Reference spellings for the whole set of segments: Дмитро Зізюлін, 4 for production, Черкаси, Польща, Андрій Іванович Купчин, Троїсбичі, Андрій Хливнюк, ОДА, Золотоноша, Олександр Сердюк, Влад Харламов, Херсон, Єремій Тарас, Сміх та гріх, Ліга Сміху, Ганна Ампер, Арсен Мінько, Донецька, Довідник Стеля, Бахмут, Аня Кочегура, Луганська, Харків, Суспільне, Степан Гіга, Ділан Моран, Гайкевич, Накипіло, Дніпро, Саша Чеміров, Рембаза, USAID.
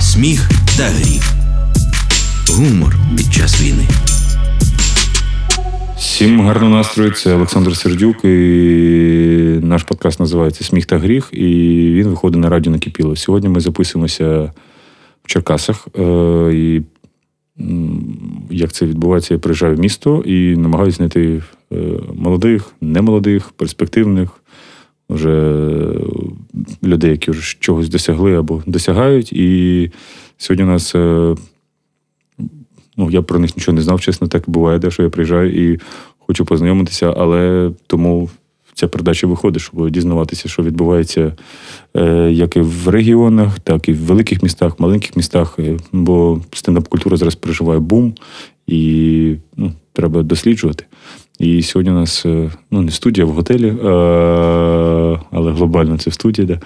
Сміх та гріх. Гумор під час війни. Всім гарного настрою. Це Олександр Сердюк. І наш подкаст називається «Сміх та гріх». І він виходить на радіо «Накипіло». Сьогодні ми записуємося в Черкасах. І як це відбувається, я приїжджаю в місто і намагаюся знайти молодих, немолодих, перспективних, вже людей, які вже чогось досягли або досягають. І сьогодні у нас... я про них нічого не знав, чесно, так буває, де, що я приїжджаю і хочу познайомитися, але тому ця передача виходить, щоб дізнаватися, що відбувається як і в регіонах, так і в великих містах, маленьких містах, бо стендап-культура зараз переживає бум, і треба досліджувати. І сьогодні у нас, не студія в готелі, але глобально це студія, де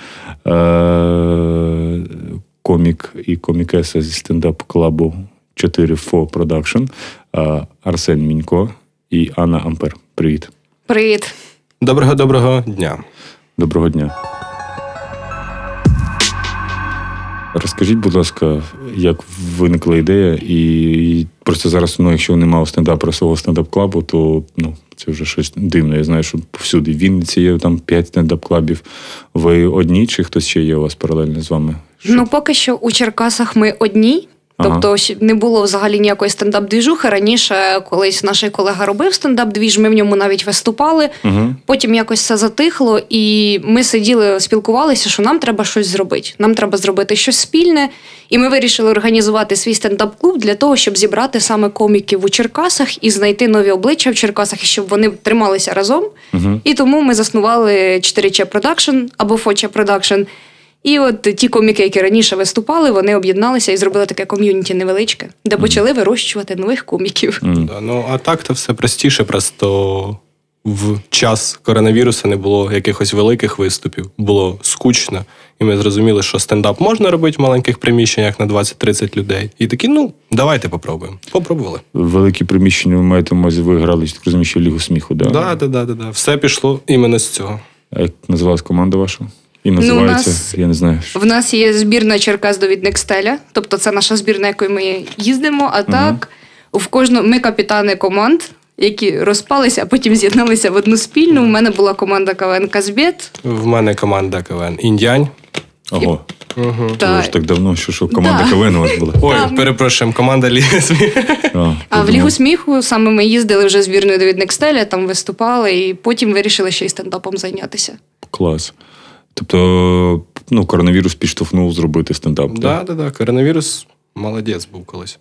комік і комікеса зі стендап-клабу 4 for production, Арсен Мінько і Анна Ампер. Привіт. Привіт. Доброго дня. Доброго дня. Розкажіть, будь ласка, як виникла ідея, і просто зараз, якщо немає стендапера свого стендап-клабу, то це вже щось дивне. Я знаю, що повсюди в Вінниці є там 5 стендап-клабів. Ви одні чи хтось ще є у вас паралельно з вами? Поки що у Черкасах ми одні. Тобто не було взагалі ніякої стендап-двіжухи. Раніше колись наш колега робив стендап-двіж, ми в ньому навіть виступали. Потім якось все затихло, і ми сиділи, спілкувалися, що нам треба щось зробити. Нам треба зробити щось спільне. І ми вирішили організувати свій стендап-клуб для того, щоб зібрати саме коміків у Черкасах і знайти нові обличчя в Черкасах, і щоб вони трималися разом. І тому ми заснували 4Ч Production або 4Ч Production. І от ті коміки, які раніше виступали, вони об'єдналися і зробили таке ком'юніті невеличке, де почали вирощувати нових коміків. А так-то все простіше, просто в час коронавірусу не було якихось великих виступів, було скучно. І ми зрозуміли, що стендап можна робити в маленьких приміщеннях на 20-30 людей. І такі, давайте попробуємо. Попробували. Великі приміщення, ви маєте на увазі, ви грали, так розумію, ще Лігу Сміху, да? Да. Все пішло іменно з цього. А як називалась команда ваша? І називається, я не знаю. В нас є збірна Черкас «Довідник Стеля», тобто це наша збірна, якою ми їздимо, а так ми капітани команд, які розпалися, а потім з'єдналися в одну спільну. У мене була команда КВН «Казбєт». В мене команда КВН «Індіань». Ого. Це ж так давно, що команда КВН у вас була. Ой, перепрошуємо, команда Ліги Сміху. А в Лігу Сміху саме ми їздили вже збірною «Довідник Стеля», там виступали, і потім вирішили ще й стендапом зайнятися. Клас. Тобто, коронавірус підштовхнув зробити стендап, так? Да. Коронавірус молодець був колись.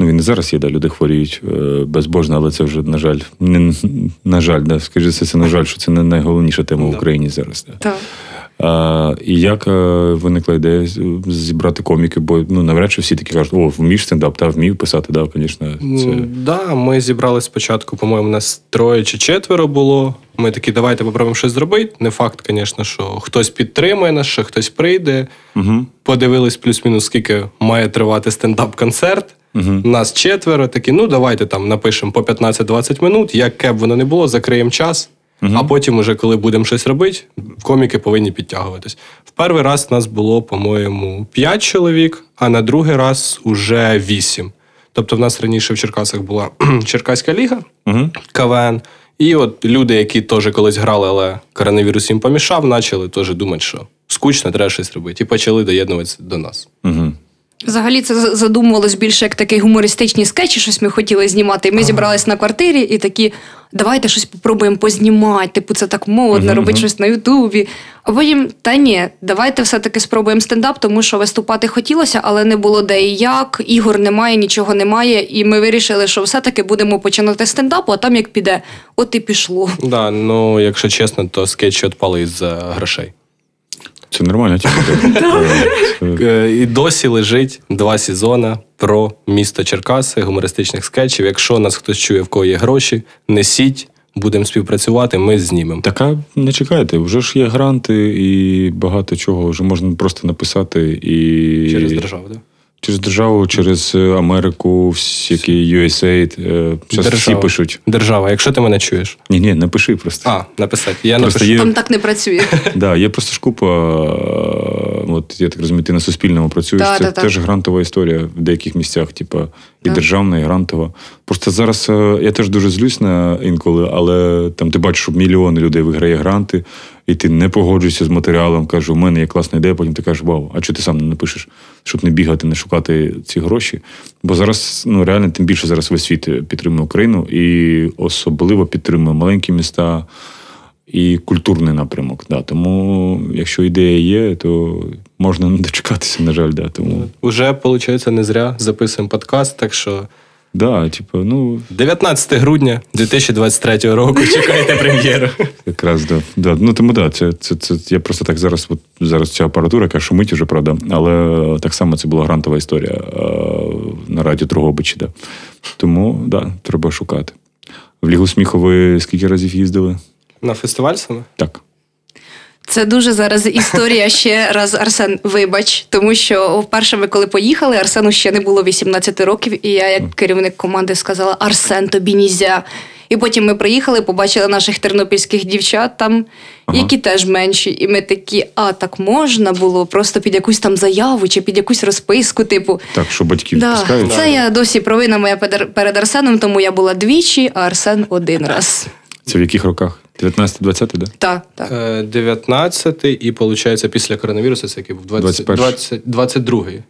Він і зараз є, люди хворіють безбожно, але це вже, на жаль, скажімо, це на жаль, що це не найголовніша тема в Україні зараз. Так. І як виникла ідея зібрати коміки, бо, навряд чи всі такі кажуть, вмієш стендап, вмію писати, звісно. Ми зібрали спочатку, по-моєму, нас 3 чи 4 було. Ми такі, давайте попробуємо щось зробити. Не факт, звісно, що хтось підтримує нас, що хтось прийде. Подивились плюс-мінус, скільки має тривати стендап-концерт. Нас 4, такі, давайте там напишемо по 15-20 минут, яке б воно не було, закриємо час. А потім уже, коли будемо щось робити, коміки повинні підтягуватись. В перший раз нас було, по-моєму, 5 чоловік, а на другий раз уже 8. Тобто в нас раніше в Черкасах була Черкаська ліга, КВН, і от люди, які теж колись грали, але коронавірус їм помішав, почали теж думати, що скучно, треба щось робити, і почали доєднуватися до нас. Взагалі це задумувалось більше як такі гумористичні скетчі, щось ми хотіли знімати. І ми зібрались на квартирі і такі, давайте щось попробуємо познімати, це так модно, робити щось на Ютубі. А потім, давайте все-таки спробуємо стендап, тому що виступати хотілося, але не було де і як, ігор немає, нічого немає. І ми вирішили, що все-таки будемо починати стендап, а там як піде, от і пішло. Да, якщо чесно, то скетчі відпали із-за грошей. Це нормально. І досі лежить 2 сезони про місто Черкаси, гумористичних скетчів. Якщо нас хтось чує, в кого є гроші, несіть, будемо співпрацювати, ми знімемо. Так, не чекайте, вже ж є гранти і багато чого, вже можна просто написати і... Через державу, так? Через державу, через Америку, всякі USAID. Зараз всі пишуть. Держава, якщо ти мене чуєш. Ні, напиши просто. Написати. Я просто напишу. Там так не працює. Так, є просто ж купа, я так розумію, ти на Суспільному працюєш. Це теж грантова історія в деяких місцях, і державна, і грантова. Просто зараз я теж дуже злюсь на інколи, але там ти бачиш, що мільйони людей виграє гранти, і ти не погоджуєшся з матеріалом, кажеш, у мене є класна ідея, потім ти кажеш, вау, а чого ти сам не напишеш, щоб не бігати, не шукати ці гроші? Бо зараз, реально, тим більше зараз весь світ підтримує Україну, і особливо підтримує маленькі міста і культурний напрямок. Да. Тому, якщо ідея є, то можна не дочекатися, на жаль. Да. Тому... Уже, виходить, не зря записуємо подкаст, так що... 19 грудня 2023 року чекайте прем'єру. Якраз, да. Тому, да, це я просто так зараз ця апаратура, яка шумить уже, правда, але так само це була грантова історія на радіо Троїсбичі, да. Тому, да, треба шукати. В Лігу Сміху ви скільки разів їздили? На фестиваль саме? Так. Це дуже зараз історія ще раз, Арсен, вибач, тому що вперше ми коли поїхали, Арсену ще не було 18 років, і я як керівник команди сказала: "Арсен, тобі нізя". І потім ми приїхали, побачили наших тернопільських дівчат там, які теж менші, і ми такі: "А, так можна було просто під якусь там заяву чи під якусь розписку, типу". Так, що батьки відпускають. Да. Це я досі провина моя перед Арсеном, тому я була двічі, а Арсен один раз. Це в яких роках? 19-20, да? Так. 19-й і, виходить, після коронавірусу, це який був? 22-й. 22-й,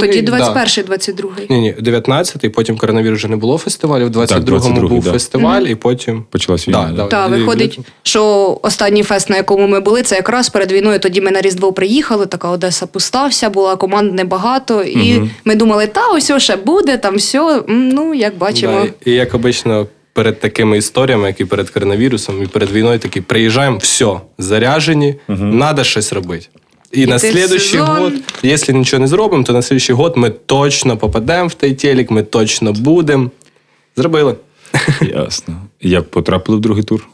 тоді 21-й, 22-й. Ні, 19-й, потім коронавірус вже не було фестивалю, в 22-му був фестиваль, і потім... Почалась війна. Так, виходить, що останній фест, на якому ми були, це якраз перед війною, тоді ми на Різдво приїхали, така Одеса пустався, була команд небагато, і ми думали, ось ще буде, там все, як бачимо. І як обично... Перед такими історіями, як і перед коронавірусом, і перед війною, такі, приїжджаємо, все, заряжені, треба щось робити. І на наступний год, якщо нічого не зробимо, то на наступний год ми точно попадемо в той телек, ми точно будемо. Зробили. Ясно. Як потрапили в другий тур?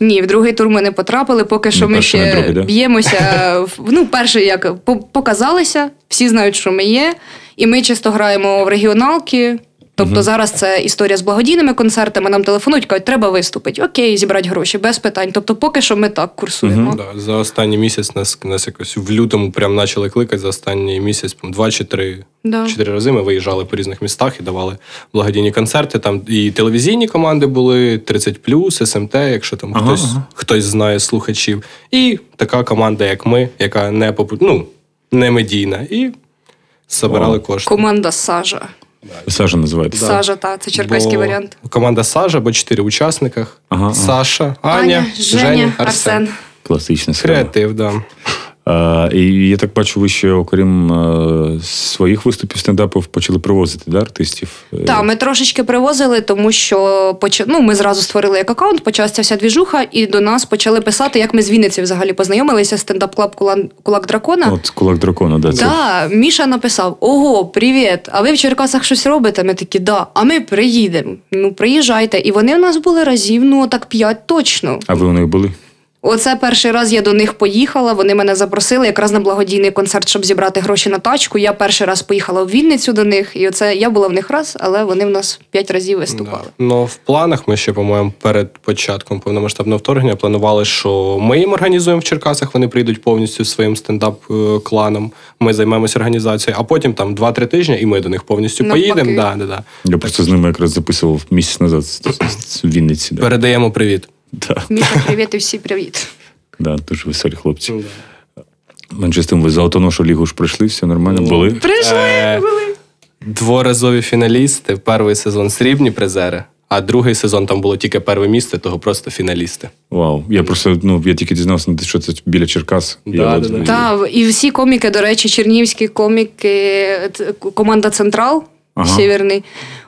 Ні, в другий тур ми не потрапили, поки що ми ще б'ємося. Перший, як показалися, всі знають, що ми є, і ми часто граємо в регіоналки. Тобто зараз це історія з благодійними концертами, нам телефонують, кажуть, треба виступити, окей, зібрати гроші, без питань. Тобто поки що ми так курсуємо. Да, за останній місяць нас якось в лютому прям почали кликати, за останній місяць 2 чи 3 4 рази ми виїжджали по різних містах і давали благодійні концерти. Там і телевізійні команди були, 30+, СМТ, якщо там хтось знає слухачів. І така команда, як ми, яка не медійна, і збирали кошти. Команда «Сажа». Сажа називається. Сажа, так, це черкаський варіант. Команда Сажа, бо 4 учасника. Саша, Аня, Женя, Арсен. Класичний схема. Креатив, так. І я так бачу, ви ще, окрім своїх виступів стендапів, почали привозити, да, артистів? Так, ми трошечки привозили, тому що ми зразу створили як аккаунт, почалася вся двіжуха, і до нас почали писати, як ми з Вінниці взагалі познайомилися, стендап-клаб «Кулак Дракона». От, «Кулак Дракона», да. Так, Міша написав, ого, привіт, а ви в Черкасах щось робите? Ми такі, да, а ми приїдемо, приїжджайте. І вони у нас були разів, 5 точно. А ви у них були? Оце перший раз я до них поїхала, вони мене запросили якраз на благодійний концерт, щоб зібрати гроші на тачку. Я перший раз поїхала в Вінницю до них, і оце я була в них раз, але вони в нас 5 разів виступали. В планах ми ще, по-моєму, перед початком повномасштабного вторгнення планували, що ми їм організуємо в Черкасах, вони прийдуть повністю своїм стендап-кланом, ми займемося організацією, а потім там 2-3 тижні, і ми до них повністю поїдемо. Да. Я просто з ними якраз записував місяць назад в Вінниці. Да. Передаємо привіт. Да. Міша, привіт і всі привіт. Да, дуже веселі хлопці. Менше з тим, ви Золотоношу лігу ж прийшли, все нормально, були? Прийшли. Дворазові фіналісти, перший сезон срібні призери, а другий сезон там було тільки перше місце, того просто фіналісти. Вау, я просто, я тільки дізнався, що це біля Черкас. Так, і всі коміки, до речі, чернівські коміки, команда «Централ», Сєвєрний,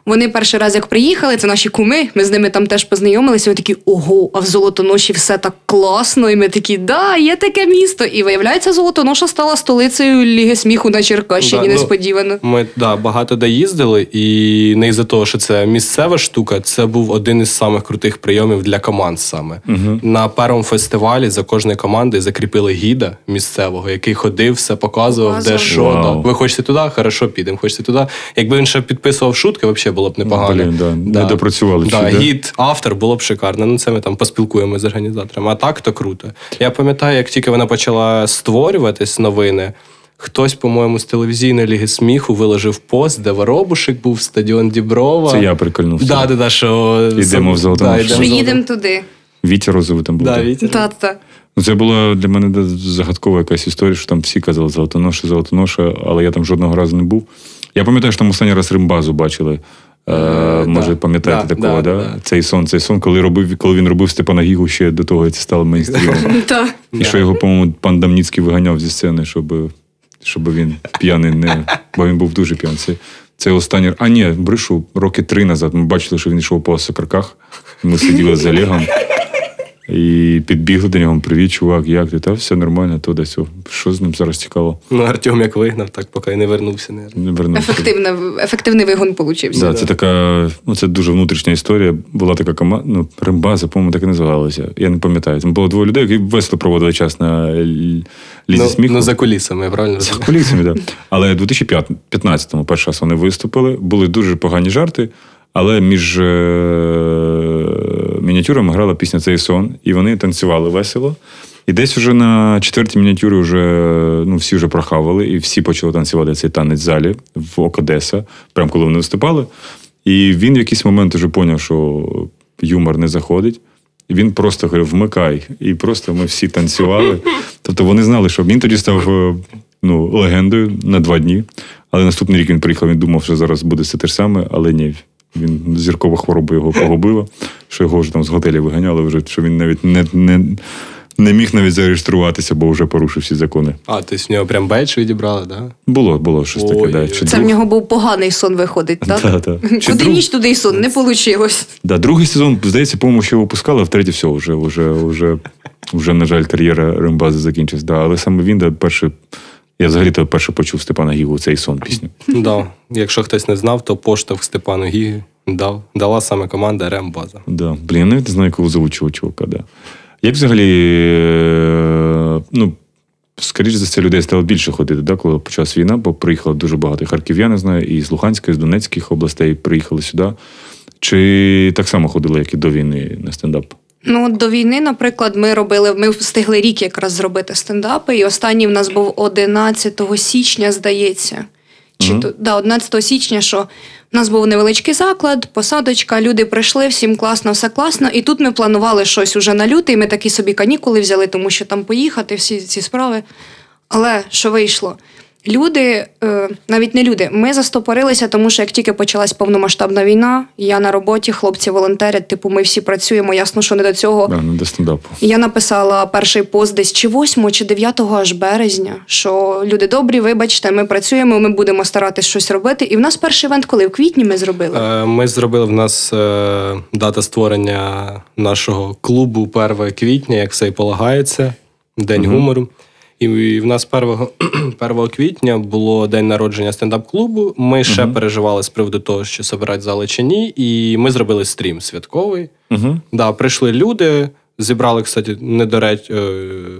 Вони перший раз, як приїхали, це наші куми, ми з ними там теж познайомилися, вони такі, ого, а в Золотоноші все так класно, і ми такі, да, є таке місто. І виявляється, Золотоноша стала столицею Ліги Сміху на Черкащині, несподівано. Ми, багато доїздили, і не із-за того, що це місцева штука, це був один із самих крутих прийомів для команд саме. Угу. На першому фестивалі за кожної команди закріпили гіда місцевого, який ходив, все показував. Де що. Да. Ви хочете туди? Хорошо, підемо. Хочете туди? Якби він ще підписував шутки, взагалі було б непогано. Не допрацювали. Гід, автор, було б шикарно. Ну, це ми там поспілкуємося з організаторами. А так, то круто. Я пам'ятаю, як тільки вона почала створюватись, новини, хтось, по-моєму, з телевізійної Ліги Сміху виложив пост, де Воробушек був, стадіон Діброва. Це я прикольнувся. Да, що... Ідемо в Золотоношу. Що їдемо туди. Вітя Розовий там був. Так. Це була для мене загадкова якась історія, що там всі казали Золотоноша, але я там жодного разу не був. Я пам'ятаю, що там останній раз Рембазу бачили. Може, пам'ятаєте такого, да? Цей сон, коли він робив Степана Гігу ще до того, як це стало мейнстрімом. І що його, по-моєму, пан Дамніцький виганяв зі сцени, щоб він п'яний не... Бо він був дуже п'яний. Це останній... А ні, брешу, роки 3 назад ми бачили, що він йшов по Осокарках. Ми сиділи з Олегом. І підбігли до нього, привіт, чувак, як ти? Та все нормально, то десь. Що з ним зараз цікаво? Ну, Артем як вигнав, так поки і не вернувся. Ефективний вигон получився. Да, це така, це дуже внутрішня історія. Була така команда, Рембаза, по-моєму, так і називалася. Я не пам'ятаю. Там було двоє людей, які весело проводили час на Лізі Сміху. За кулісами, правильно? За кулісами, так. Але у 2015-му перший раз вони виступили. Були дуже погані жарти, але між... мініатюрами грала пісня «Цей сон», і вони танцювали весело. І десь уже на 4-й мініатюрі всі вже прохавали, і всі почали танцювати цей танець в залі, в Окодеса, прямо коли вони виступали. І він в якийсь момент вже поняв, що юмор не заходить. І він просто говорив «вмикай». І просто ми всі танцювали. Тобто вони знали, що він тоді став легендою на 2 дні. Але наступний рік він приїхав, він думав, що зараз буде все те ж саме, але ні. Він зіркова хвороба його погубила, що його вже там з готелю виганяли, вже, що він навіть не міг навіть зареєструватися, бо вже порушив всі закони. А, тобто в нього прям бейдж відібрали, так? Да? Було щось таке, так. Да. Це в нього був поганий сон виходить, так? Так. Куди ніч, туди й сон, не вийшло. Да, другий сезон, здається, по-моєму, ще випускали, а втретє все, вже на жаль, кар'єра Рембази закінчилась. Да, але саме він, я взагалі-то вперше почув Степана Гігу «Цей сон» пісню. Да. Якщо хтось не знав, то поштовх Степану Гіги дала саме команда «Рембаза». Да. Блін, я навіть не знаю, кого звучував чувака. Да. Як взагалі, скоріш за все, людей стало більше ходити, да, коли почалась війна, бо приїхало дуже багато харків'ян, я знаю, і з Луганська, і з Донецьких областей приїхали сюди. Чи так само ходили, як і до війни на стендап? До війни, наприклад, ми встигли рік якраз зробити стендапи, і останній в нас був 11 січня, здається. 11 січня, що в нас був невеличкий заклад, посадочка, люди прийшли, всім класно, все класно, і тут ми планували щось уже на лютий, ми такі собі канікули взяли, тому що там поїхати, всі ці справи. Але що вийшло? Люди, навіть не люди, ми застопорилися, тому що як тільки почалась повномасштабна війна, я на роботі, хлопці волонтерять, ми всі працюємо, ясно, що не до цього. Да, не до стендапу. Я написала перший пост десь чи 8, чи 9 аж березня, що люди добрі, вибачте, ми працюємо, ми будемо старатись щось робити. І в нас перший івент коли? В квітні ми зробили? Ми зробили, в нас дата створення нашого клубу 1 квітня, як все і полагається, День гумору. І в нас 1 квітня було день народження стендап-клубу. Ми ще переживали з приводу того, що збирати зали чи ні. І ми зробили стрім святковий. Прийшли люди, зібрали, кстати,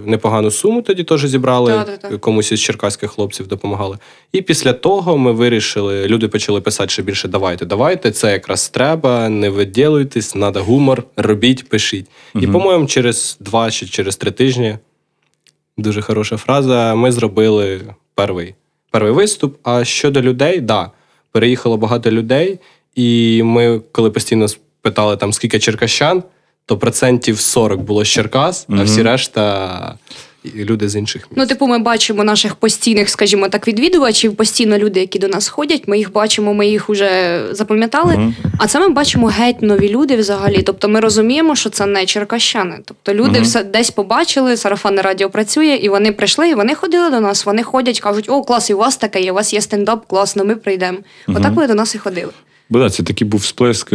непогану суму тоді теж зібрали. Комусь із черкаських хлопців допомагали. І після того ми вирішили, люди почали писати ще більше «давайте, це якраз треба, не виділюйтесь, треба гумор, робіть, пишіть». І, по-моєму, через 2 чи через 3 тижні дуже хороша фраза. Ми зробили перший виступ. А щодо людей, переїхало багато людей. І ми, коли постійно питали, там, скільки черкащан, то 40% було з Черкас, а всі решта люди з інших міст. Ми бачимо наших постійних, скажімо так, відвідувачів, постійно люди, які до нас ходять, ми їх бачимо, ми їх уже запам'ятали. А це ми бачимо геть нові люди взагалі. Тобто ми розуміємо, що це не черкащани. Тобто люди все десь побачили, сарафанне радіо працює, і вони прийшли, і вони ходили до нас, вони ходять, кажуть, о, клас, і у вас таке є, у вас є стендап, класно, ми прийдемо. Отак вони до нас і ходили. Бо так, це такий був сплеск.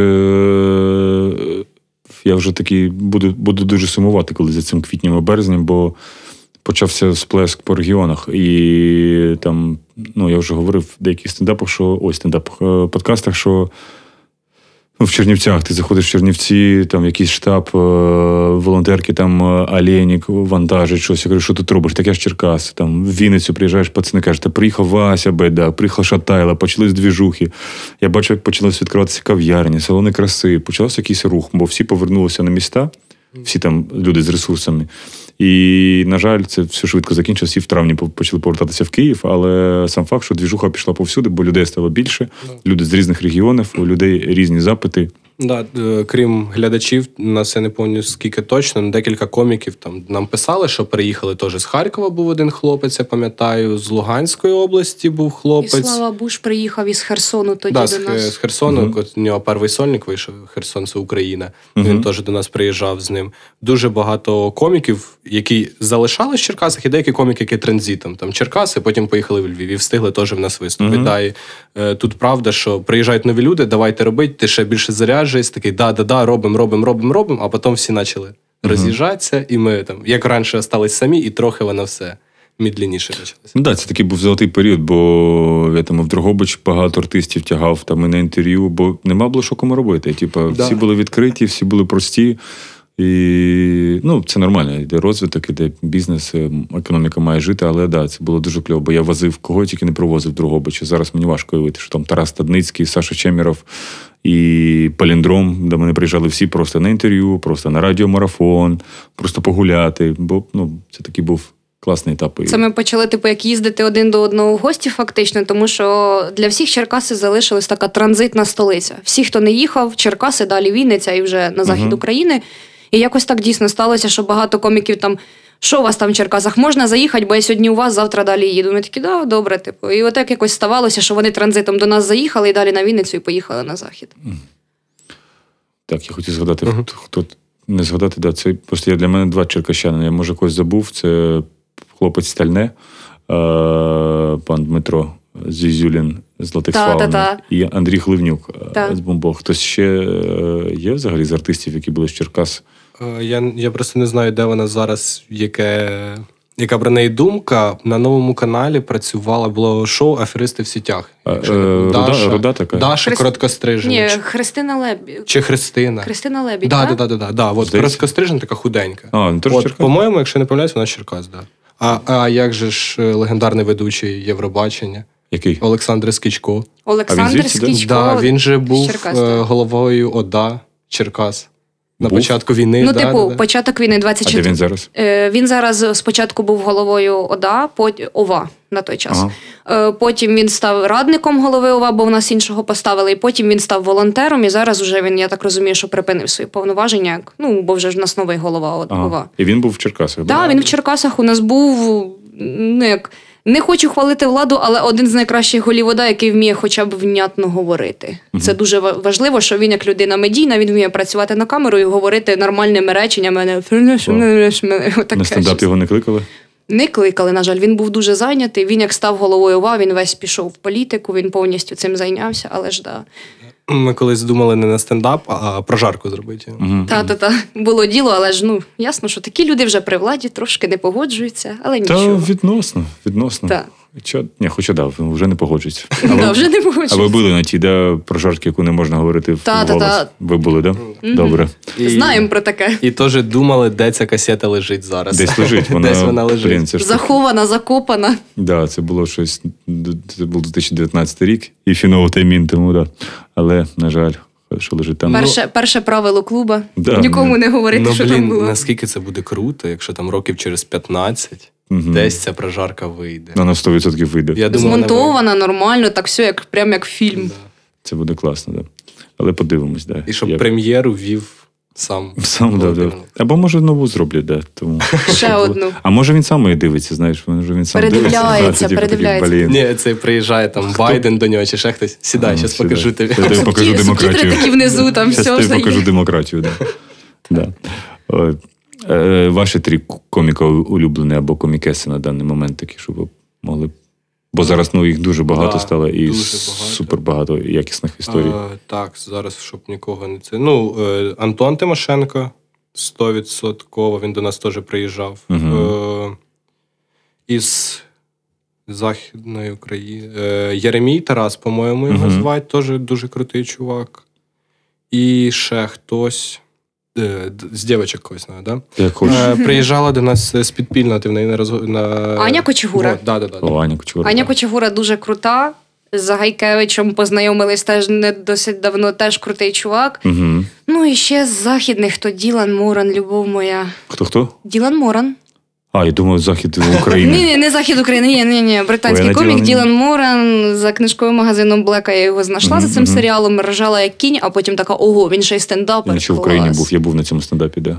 Я вже такий буду дуже сумувати, коли за цим квітнем і березнем, бо почався сплеск по регіонах. І там, ну, я вже говорив в деяких стендапах, що подкастах, що в Чернівцях ти заходиш в Чернівці, там якийсь штаб, волонтерки, там Олєнік вантажить щось. Я кажу, що тут робиш? Так я з Черкас. Там в Вінницю приїжджаєш, пацани кажуть, та приїхав Вася Беда, приїхав Шатайла, почались двіжухи. Я бачу, як почалися відкриватися кав'ярні, салони краси, почався якийсь рух, бо всі повернулися на міста, всі там люди з ресурсами. І, на жаль, це все швидко закінчилось, і в травні почали повертатися в Київ, але сам факт, що двіжуха пішла повсюди, бо людей стало більше, люди з різних регіонів, у людей різні запити. Да, крім глядачів, нас я не пам'ятаю скільки точно, декілька коміків там нам писали, що приїхали теж з Харкова був один хлопець, я пам'ятаю, з Луганської області був хлопець. І Слава Буш приїхав із Херсону тоді да, до нас. З Херсону, у нього перший сольник вийшов, Херсон – це Україна. Він теж до нас приїжджав з ним. Дуже багато коміків, які залишались в Черкасах, і деякі коміки, які транзитом. Там Черкаси, потім поїхали в Львів і встигли теж в нас виступити. Да, і, тут правда, що приїжджають нові люди, давайте робити, ти ще більше заряджуєш. Жесть такий, да-да-да, робимо, а потім всі почали роз'їжджатися, і ми там, як раніше, остались самі, і трохи воно все мідлініше почалося. Ну, да, це такий був золотий період, бо я там в Дрогобич багато артистів тягав там і на інтерв'ю, бо нема було що кому робити. Типу, всі були відкриті, всі були прості, і ну, це нормально, йде розвиток, іде бізнес, економіка має жити, але да, це було дуже кльово, бо я возив кого тільки не привозив в Дрогобичі. Зараз мені важко уявити, що там Тарас Стадницький, Саша Чеміров, і Паліндром, де мене приїжджали всі просто на інтерв'ю, просто на радіомарафон, просто погуляти, бо ну, це такий був класний етап. Це ми почали, типу, як їздити один до одного в гості фактично, тому що для всіх Черкаси залишилась така транзитна столиця. Всі, хто не їхав, Черкаси, далі Вінниця і вже на захід України. І якось так дійсно сталося, що багато коміків там, що у вас там в Черкасах, можна заїхати, бо я сьогодні у вас, завтра далі їду. Ми такі, да, добре, типу. І отак якось ставалося, що вони транзитом до нас заїхали і далі на Вінницю і поїхали на захід. Так, я хотів згадати, хто не згадати, да, це просто для мене два черкащани, я може когось забув, це хлопець Стальне, пан Дмитро Зізюлін з «Латекс Фауна» і Андрій Хливнюк з «Бомбо». Хтось ще є взагалі з артистів, які були з Черкас? Я просто не знаю, де вона зараз, яка про неї думка. На новому каналі працювала, було шоу «Аферисти в сітях». Руда така? Даша короткострижена. Ні, Христина Лебідь. Чи Христина? Христина Лебідь, так? Да, от короткострижена, така худенька. От, по-моєму, якщо не помиляюсь, вона з Черкас, так. А як же ж легендарний ведучий Євробачення? Який? Олександр Скічко. Да, він же був головою ОДА Черкас. На початку війни, ну, типу, початок війни 24. А де він зараз? Він зараз спочатку був головою ОДА, ОВА на той час. Потім він став радником голови ОВА, бо в нас іншого поставили, і потім він став волонтером, і зараз вже він, я так розумію, що припинив свої повноваження, ну, бо вже ж в нас новий голова ОВА. І він був в Черкасах? Так, він в Черкасах у нас був, ну, як... Не хочу хвалити владу, але один з найкращих голів ОДА, який вміє хоча б внятно говорити. Це дуже важливо, що він як людина медійна, він вміє працювати на камеру і говорити нормальними реченнями. На стендап його не кликали? Не кликали, на жаль. Він був дуже зайнятий. Він як став головою ОВА, він весь пішов в політику, він повністю цим зайнявся, але ж да. Ми колись думали не на стендап, а прожарку зробити. Та-та-та. Було діло, але ж, ну, ясно, що такі люди вже при владі трошки не погоджуються, але нічого. Та відносно. Так. Хоча да, вже не погоджуються. Да, вже не погоджуються. А ви були на тій, да, прожарки, яку не можна говорити вголос? Ви були, да? Добре. Знаємо про таке. І теж думали, де ця касета лежить зараз. Десь лежить, вона лежить. Захована, закопана. Да, це було щось, це був 2019 рік, і фіновий термін, тому да. Але, на жаль, що лежить там. Перше правило клуба. Да. Нікому не говорити, що там було. Наскільки це буде круто, якщо там років через 15 десь ця прожарка вийде. Вона 100% вийде. Змонтована нормально, так все, як, прям як фільм. Да. Це буде класно, так. Да. Але подивимось, так. Да. І щоб прем'єру вів сам да. Або, може, нову зроблять, так. Да, ще одну. А може, він сам її дивиться, знаєш. Він сам передивляється. Ні, це приїжджає там Байден до нього, чи ще хтось. Сідай, щас покажу тобі. Я тобі покажу демократію. Субтитри такі внизу, там все вже є. Я тобі покажу демократію, так. Ваші три коміка улюблені або комікеси на даний момент такі, щоб ви могли Бо зараз їх дуже багато стало і супер багато якісних історій. Так, зараз, щоб нікого не це. Антон Тимошенко 100%, він до нас теж приїжджав. Угу. Із Західної України. Єремій Тарас, по-моєму, його звати, теж дуже крутий чувак. І ще хтось. З дівчинок когось знаю, да? Приїжджала до нас з Підпільного, ти в неї Аня Кочегура. Аня Кочегура дуже крута. З Гайкевичем познайомились теж не досить давно, теж крутий чувак. Угу. І ще з західних, то Ділан Моран, любов моя. Хто? Ділан Моран. Я думаю, захід України. Ні, не захід України, ні. Британський комік Ділан Моран за книжковим магазином Блека я його знайшла за цим серіалом, ржала як кінь, а потім така, ого, він ще й стендапер. Я ще в Україні був, я був на цьому стендапі, да.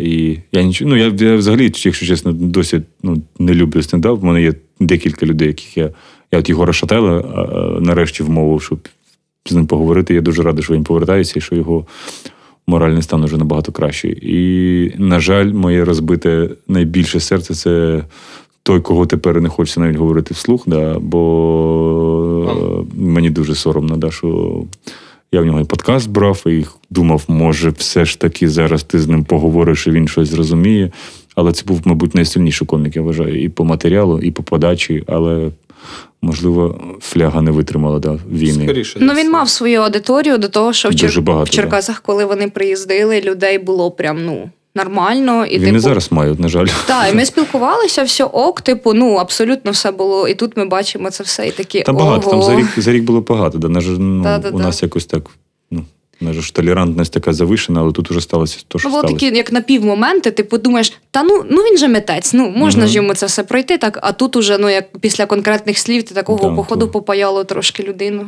І я нічого, я взагалі, якщо чесно, досі не люблю стендап. У мене є декілька людей, яких я от Єгора Шатайла нарешті вмовив, щоб з ним поговорити. Я дуже радий, що він повертається і що його моральний стан уже набагато кращий. І, на жаль, моє розбите найбільше серце – це той, кого тепер не хочеться навіть говорити вслух, да, бо мені дуже соромно, да, що я в нього і подкаст брав, і думав, може, все ж таки зараз ти з ним поговориш, і він щось зрозуміє. Але це був, мабуть, найсильніший комік, я вважаю, і по матеріалу, і по подачі, але... Можливо, фляга не витримала війни. Скоріше, він мав свою аудиторію до того, що в Черкасах, коли вони приїздили, людей було прям, нормально. І, не зараз мають, на жаль. Так, і ми спілкувалися, все ок, абсолютно все було. І тут ми бачимо це все, і такі, ого. Та багато, там за рік було багато. У нас якось так, толерантність така завишена, але тут уже сталося те, що сталося. Було такі, як напівмоменти, ти подумаєш, він же митець, можна ж йому це все пройти, так, а тут уже, як після конкретних слів, ти такого походу попаяло трошки людину.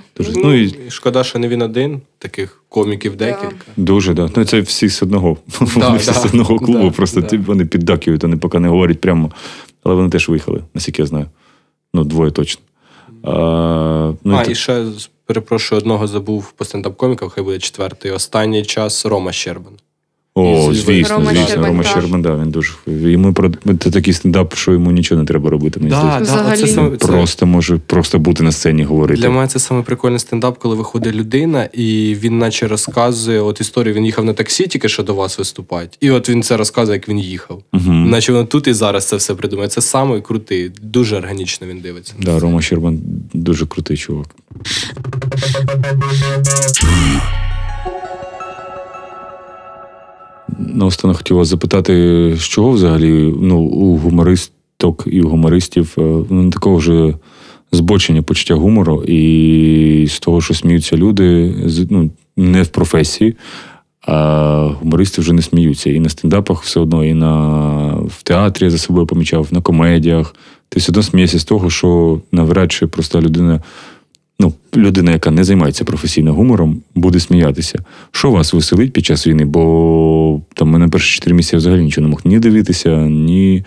І шкода, що не він один, таких коміків декілька. Дуже, так. Це всі з одного, вони всі з одного клубу, просто вони піддакують, вони поки не говорять прямо, але вони теж виїхали, наскільки я знаю. 2 точно. І ще... Перепрошую, одного забув по стендап-комікам, хай буде 4-й. Останній час Рома Щербан. Звісно, Рома Щербан, да, він дуже... Йому це такий стендап, що йому нічого не треба робити. Просто може бути на сцені, говорити. Для мене це саме прикольний стендап, коли виходить людина, і він наче розказує історію. Він їхав на таксі тільки, що до вас виступати. І він це розказує, як він їхав. Наче він тут і зараз це все придумає. Це самий крутий, дуже органічно він дивиться. Да, Рома Щербан дуже крутий чувак. Наостанок хотів вас запитати, з чого взагалі у гумористок і у гумористів такого вже збочення почуття гумору і з того, що сміються люди, не в професії, а гумористи вже не сміються. І на стендапах все одно, і в театрі я за собою помічав, на комедіях. Ти все одно смієшся з того, що навряд чи проста людина... людина, яка не займається професійним гумором, буде сміятися. Що вас веселить під час війни? Бо там мене перші 4 місяці взагалі нічого не мог ні дивитися, ні...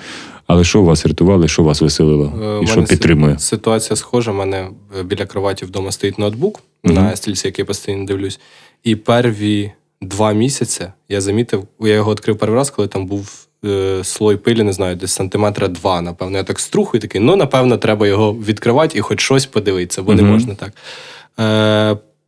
Але що вас рятувало, що вас веселило? І що підтримує? Ситуація схожа. У мене біля кроваті вдома стоїть ноутбук, на стільці, який я постійно дивлюсь. І перші 2 місяці я замітив, я його відкрив перший раз, коли там був слой пилі, не знаю, десь 2 см, напевно. Я так струхую, такий, напевно, треба його відкривати і хоч щось подивитися, бо не можна так.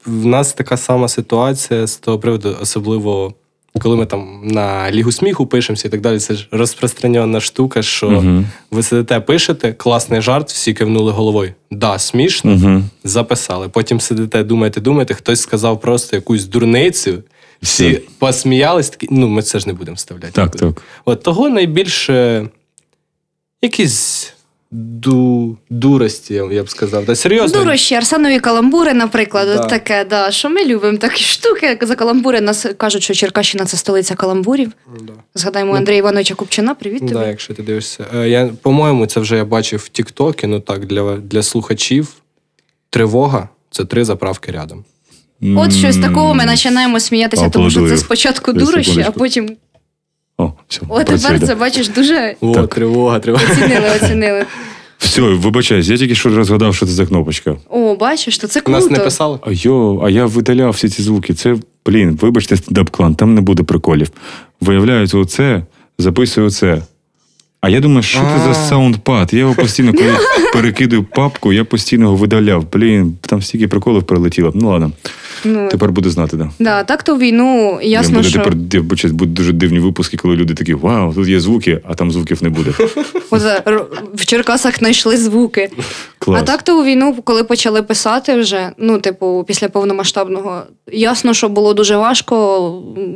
В нас така сама ситуація з того приводу, особливо, коли ми там на Лігу Сміху пишемося і так далі, це ж розпространена штука, що ви сидите, пишете, класний жарт, всі кивнули головою. Да, смішно, записали. Потім сидите, думаєте, хтось сказав просто якусь дурницю, всі посміялись, такі, ми це ж не будемо вставляти. Так. От того найбільше якісь дурості, я б сказав. Да, серйозно. Дурощі, Арсенові каламбури, наприклад, таке, да, що ми любимо такі штуки. За каламбури нас кажуть, що Черкащина – це столиця каламбурів. Да. Згадаємо Андрія Івановича Купчина, привіт тобі. Да, якщо ти дивишся. По-моєму, це вже я бачив в Тік-Токі, для слухачів. Тривога – це 3 заправки рядом. От щось такого ми починаємо сміятися, тому що це спочатку дурощі, а потім... О, тепер це, бачиш, дуже... О, тривога. Оцінили. Все, вибачаюсь, я тільки що розгадав, що це за кнопочка. О, бачиш, то це круто. Нас не писали? А я видаляв всі ці звуки. Це, вибачте, стендап-клан, там не буде приколів. Виявляють оце, записую оце. А я думаю, що це за саундпад? Я його постійно, коли перекидаю папку, я постійно його видаляв. Блін, там стільки приколів перелетіло. Ну, ладно. Тепер буду знати, так. Да, так то війну, ясно, буде, що... Тепер будуть дуже дивні випуски, коли люди такі, вау, тут є звуки, а там звуків не буде. В Черкасах знайшли звуки. Клас. А так то у війну, коли почали писати вже, ну, типу, після повномасштабного, ясно, що було дуже важко.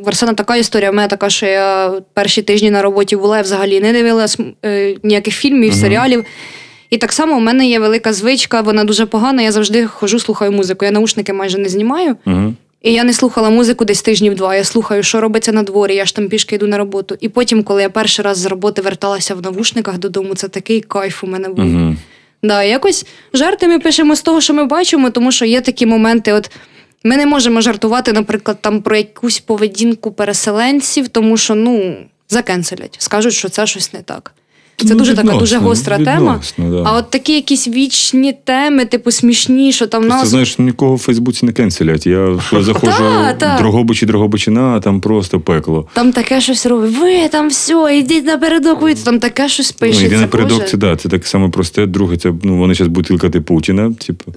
В Арсена така історія, в мене така, що я перші тижні на роботі була, я взагалі не дивилась ніяких фільмів, серіалів. І так само в мене є велика звичка, вона дуже погана, я завжди хожу, слухаю музику. Я наушники майже не знімаю, і я не слухала музику десь тижнів два. Я слухаю, що робиться на дворі, я ж там пішки йду на роботу. І потім, коли я перший раз з роботи верталася в навушниках додому, це такий кайф у мене був. Да, якось жарти ми пишемо з того, що ми бачимо, тому що є такі моменти, от ми не можемо жартувати, наприклад, там про якусь поведінку переселенців, тому що, ну, закенселять, скажуть, що це щось не так. Це ну, дуже відносно, така дуже гостра тема. Да. А от такі якісь вічні теми, типу смішні, що там нас... Ти знаєш, нікого в Фейсбуці не кенселять. Я заходжу Дрогобичі, там просто пекло. Там таке щось робить. Ви там все, ідіть напередок, ви там таке щось пишеться. Іди напередок, це да, це так само просте. Друге, це ну вони зараз будуть тилкати Путіна. Типу.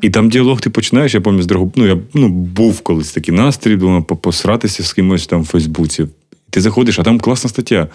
І там діалог ти починаєш, я пам'ятаю, з Дрогобичі. Ну, був колись такий настрій, думаю, посратися з кимось там в Фейсбуці. Ти заходиш, а там класна стаття.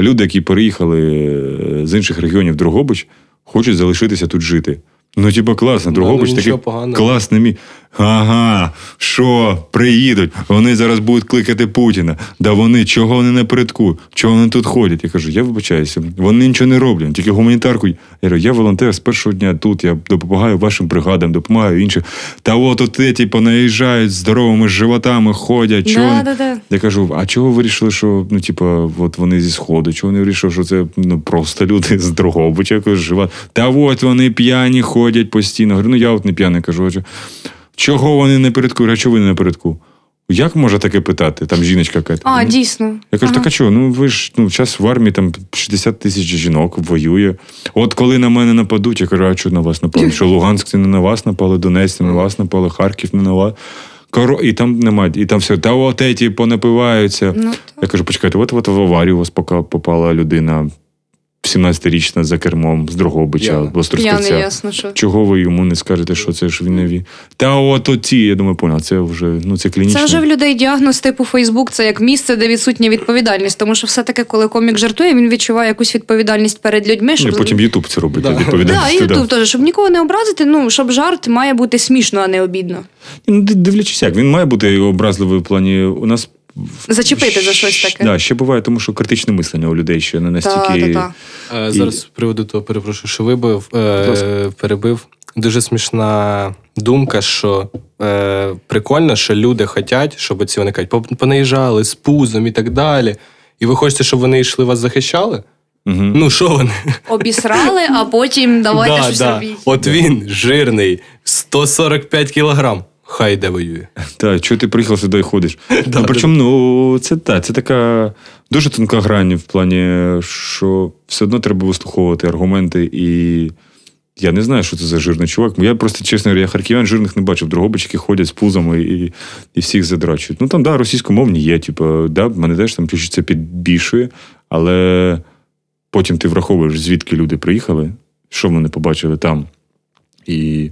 Люди, які переїхали з інших регіонів Дрогобич, хочуть залишитися тут жити. Ну, типа, класно. Дрогобич такий класний мій. Ага, що? Приїдуть. Вони зараз будуть кликати Путіна. Да вони, чого вони напередку? Чого вони тут ходять? Я кажу, я вибачаюся. Вони нічого не роблять, тільки гуманітарку. Я кажу, я волонтер з першого дня тут, я допомагаю вашим бригадам, допомагаю іншим. Та от оте, типу, наїжджають здоровими животами, ходять. Я кажу, а чого ви вирішили, що, ну, типу, от вони зі Сходу? Чого не вирішили, що це, ну, просто люди з Дрогобича, якось живуть? Та от вони п'яні ходять постійно. Говорю, ну, я от не п'яний, кажу, чого вони напередку? А чого ви не напередку? Як можна таке питати? Там жіночка каже. А, дійсно. Я кажу, так а чого? Ну, ви ж, ну, зараз в армії там 60 тисяч жінок воює. От коли на мене нападуть, я кажу, а чого на вас напали? Що Луганськ це не на вас напали, Донецьк не на вас напали, Харків не на вас. І там немає, і там все, та от еті понапиваються. Ну, я кажу, почекайте, от в аварію у вас попала людина 17-річна за кермом з Дрогобича, Острозьківця. Чого ви йому не скажете, що це ж він не ві? Та от оці, я думаю, поняла, це вже, ну, це клінічно. Це вже в людей діагноз типу Фейсбук, це як місце, де відсутня відповідальність, тому що все-таки, коли комік жартує, він відчуває якусь відповідальність перед людьми, щоб... І потім Ютуб це робить, відповідальність. Так, Ютуб теж, щоб нікого не образити, ну, щоб жарт має бути смішно, а не обідно. Ну, дивлячись як, він має бути образливий в плані, у нас зачепити за щось таке. Да, ще буває, тому що критичне мислення у людей ще не настільки... Зараз з приводу того, перепрошую, що перебив. Дуже смішна думка, що прикольно, що люди хочуть, щоб оці, вони кажуть, понаїжджали з пузом і так далі. І ви хочете, щоб вони йшли, вас захищали? Ну, що вони? Обісрали, а потім давайте щось робіть. От він, жирний, 145 кілограм. Хай де воює. Так, чого ти приїхав сюди і ходиш? Причому, ну, це так, це така дуже тонка грань в плані, що все одно треба вислуховувати аргументи, і я не знаю, що це за жирний чувак. Я просто, чесно говорю, я харків'ян жирних не бачив. Дрогобичі, які ходять з пузами і всіх задрачують. Ну, там, да, російськомовні є, типу, да, мене теж там чуть-чуть це підбільшує, але потім ти враховуєш, звідки люди приїхали, що вони побачили там, і...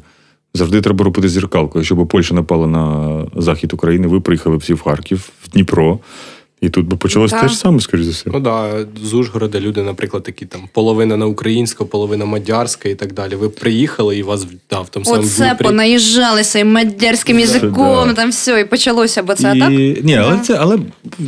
Завжди треба робити зеркалку. Якщо б Польща напала на захід України, ви приїхали всі в Харків, в Дніпро, і тут би почалося те ж саме, скоріш за все. Ну так, з Ужгорода люди, наприклад, такі там половина на українську, половина мадярська і так далі. Ви приїхали і вас в тому самому Дніпрі. Оце понаїжджалися і мадярським язиком, там все, і почалося, бо це так? Ні, але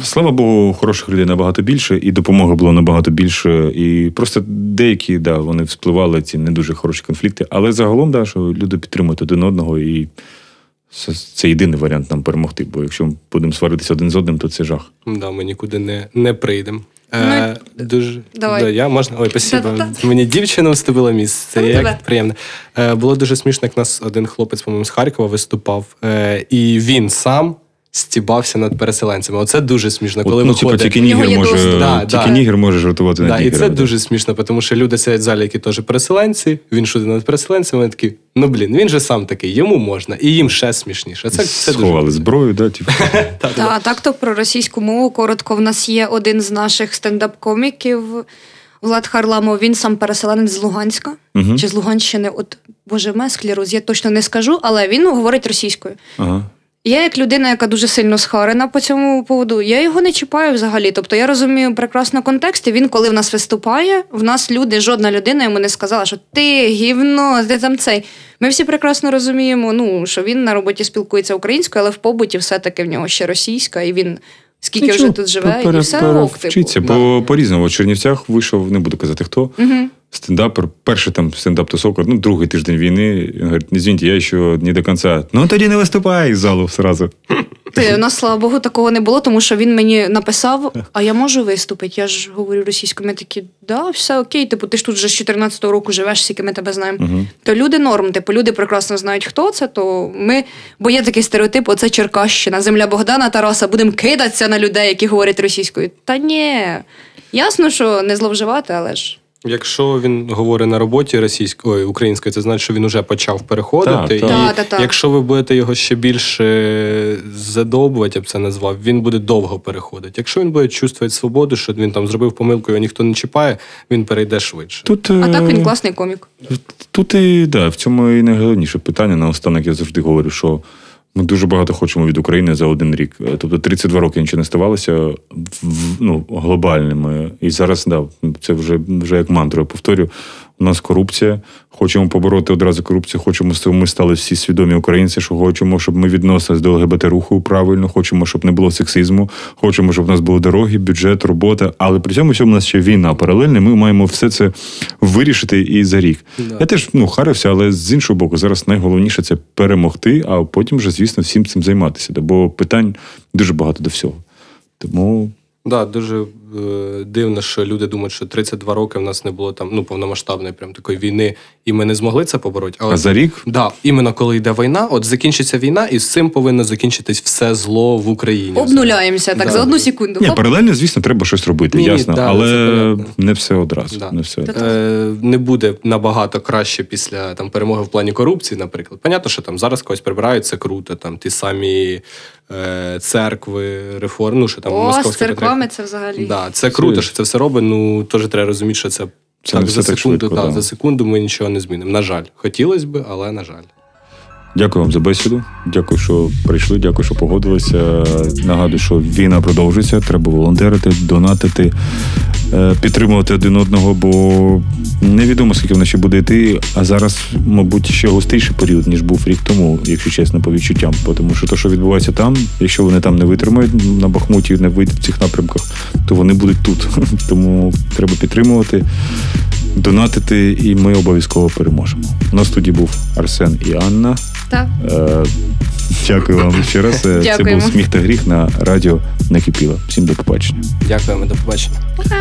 слава Богу, хороших людей набагато більше, і допомоги було набагато більше, і просто деякі, да, вони вспливали, ці не дуже хороші конфлікти, але загалом, да, що люди підтримують один одного, і це єдиний варіант нам перемогти, бо якщо ми будемо сваритися один з одним, то це жах. Да, ми нікуди не прийдемо. Дуже я можна. Ой, спасибо. Мені дівчина вступила місце. Як приємно. Було дуже смішно, як нас один хлопець, по-моєму, з Харкова виступав, і він сам стібався над переселенцями. Оце дуже смішно, коли виходить. Ну, тільки нігер може жартувати над нігером. І це дуже смішно, тому що люди сидять в залі, які теж переселенці, він шутить над переселенцями, вони такі, ну, блін, він же сам такий, йому можна, і їм ще смішніше. Це сховали зброю, да? Так, то про російську мову коротко. В нас є один з наших стендап-коміків Влад Харламов, він сам переселенець з Луганська, угу. чи з Луганщини, от, боже, в мене склероз, я точно не скажу, але він говорить російською. Ага. Я як людина, яка дуже сильно схарена по цьому поводу, я його не чіпаю взагалі. Тобто я розумію прекрасно контекст, і він, коли в нас виступає, в нас люди, жодна людина йому не сказала, що ти гівно, ти там цей. Ми всі прекрасно розуміємо, ну, що він на роботі спілкується українською, але в побуті все-таки в нього ще російська, і він... Скільки вже тут живе, і все рок, типу. Вчиться, бо по-різному. В Чернівцях вийшов, не буду казати хто, стендапер, перший там стендап-тусовка, ну, другий тиждень війни, він говорить, не звіньте, я ще не до кінця. Ну, тоді не виступай з залу одразу. У нас, слава Богу, такого не було, тому що він мені написав, а я можу виступити, я ж говорю російською. Ми такі, да, все окей, типу, ти ж тут вже з 14-го року живеш, скільки ми тебе знаємо. Uh-huh. То люди норм, типу, люди прекрасно знають, хто це, то ми, бо є такий стереотип, оце Черкащина, земля Богдана Тараса, будемо кидатися на людей, які говорять російською. Та ні, ясно, що не зловживати, але ж... Якщо він говорить на роботі російською, українською, це значить, що він уже почав переходити. Так. Якщо ви будете його ще більше задовбувати, я б це назвав, він буде довго переходити. Якщо він буде чувствувати свободу, що він там зробив помилку, його ніхто не чіпає, він перейде швидше. Тут, а так він класний комік. Тут і да, в цьому і найголовніше питання. Наостанок я завжди говорю, що ми дуже багато хочемо від України за один рік. Тобто 32 роки нічого не ставалося ну, глобальними. І зараз, да, це вже як мантру я повторю. У нас корупція. Хочемо побороти одразу корупцію. Хочемо, щоб ми стали всі свідомі українці, що хочемо, щоб ми відносились до ЛГБТ-руху правильно. Хочемо, щоб не було сексизму. Хочемо, щоб у нас були дороги, бюджет, робота. Але при цьому всьому у нас ще війна паралельна. Ми маємо все це вирішити і за рік. Да. Я теж харився, але з іншого боку, зараз найголовніше – це перемогти, а потім вже, звісно, всім цим займатися. Бо питань дуже багато до всього. Тому... Да, дуже дивно, що люди думають, що 32 роки в нас не було там повномасштабної прям такої війни, і ми не змогли це побороти. Але за рік? Да, іменно коли йде війна, от закінчиться війна, і з цим повинно закінчитись все зло в Україні. Обнуляємося, так, за одну секунду. Ні, паралельно, звісно, треба щось робити, ясно, але не все одразу. Да. Не буде набагато краще після там перемоги в плані корупції, наприклад. Понятно, що там зараз когось прибирають, це круто, там ті самі церкви, реформи, що там московські церквами це взагалі. Да, це круто, що це все робить, теж треба розуміти, що це так, за секунду ми нічого не змінимо. На жаль. Хотілося б, але на жаль. Дякую вам за бесіду. Дякую, що прийшли, дякую, що погодилися. Нагадую, що війна продовжується, треба волонтерити, донатити, підтримувати один одного, бо невідомо, скільки вона ще буде йти, а зараз, мабуть, ще гостріший період, ніж був рік тому, якщо чесно, по відчуттям. Тому що те, що відбувається там, якщо вони там не витримають на Бахмуті, не вийдуть в цих напрямках, то вони будуть тут. Тому треба підтримувати, донатити, і ми обов'язково переможемо. У нас тоді був Арсен і Анна. Так. Дякую вам ще раз. Дякуємо. Це був «Сміх та гріх» на радіо «Накипіло». Всім до побачення. Дякуємо, до побачення. Пока.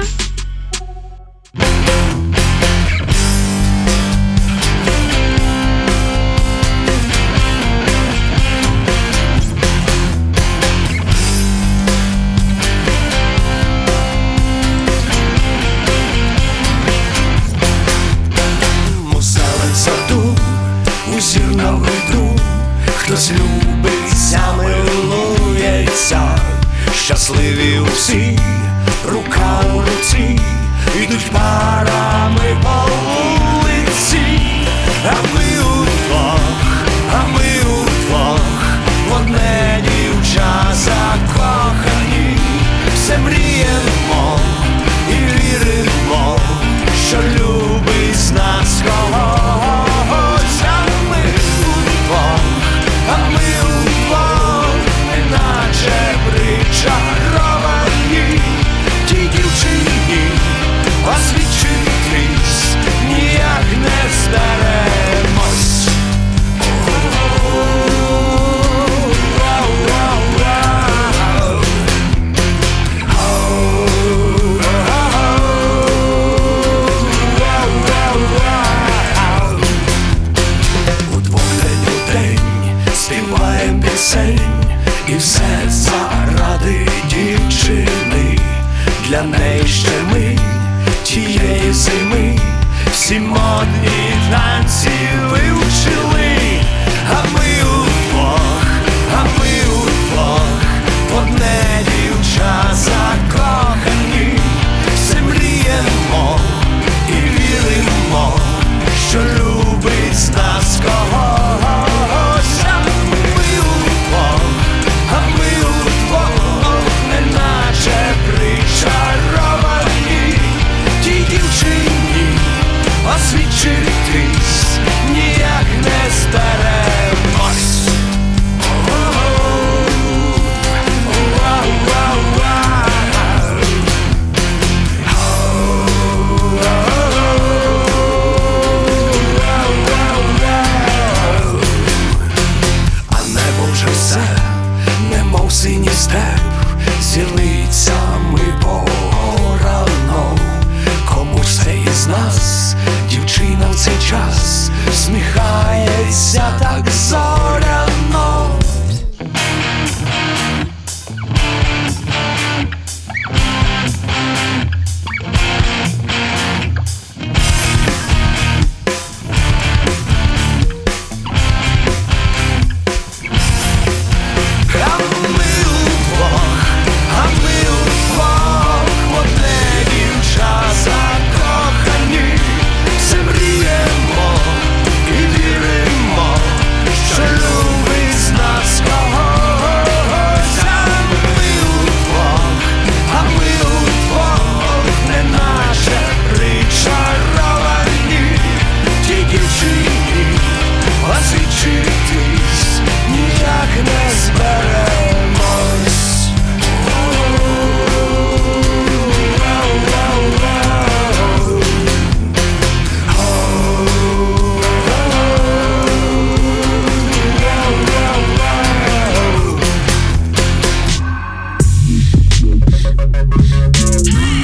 Хтось любиться, милується, щасливі усі, рука у руці, ідуть парами по вулиці. А ми удвох, в одне дівча закохані, все мріємо і віримо, що любить з нас когось. Чаровані, ті дівчині, освічені крізь. втись, ніяк не старемось. А небо вже все, немов синій степ, зіницями порано. Кому ж це із нас, дівчина в цей час, всміхається так зоряно?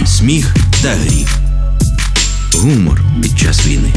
Сміх та гріх. Гумор під час війни.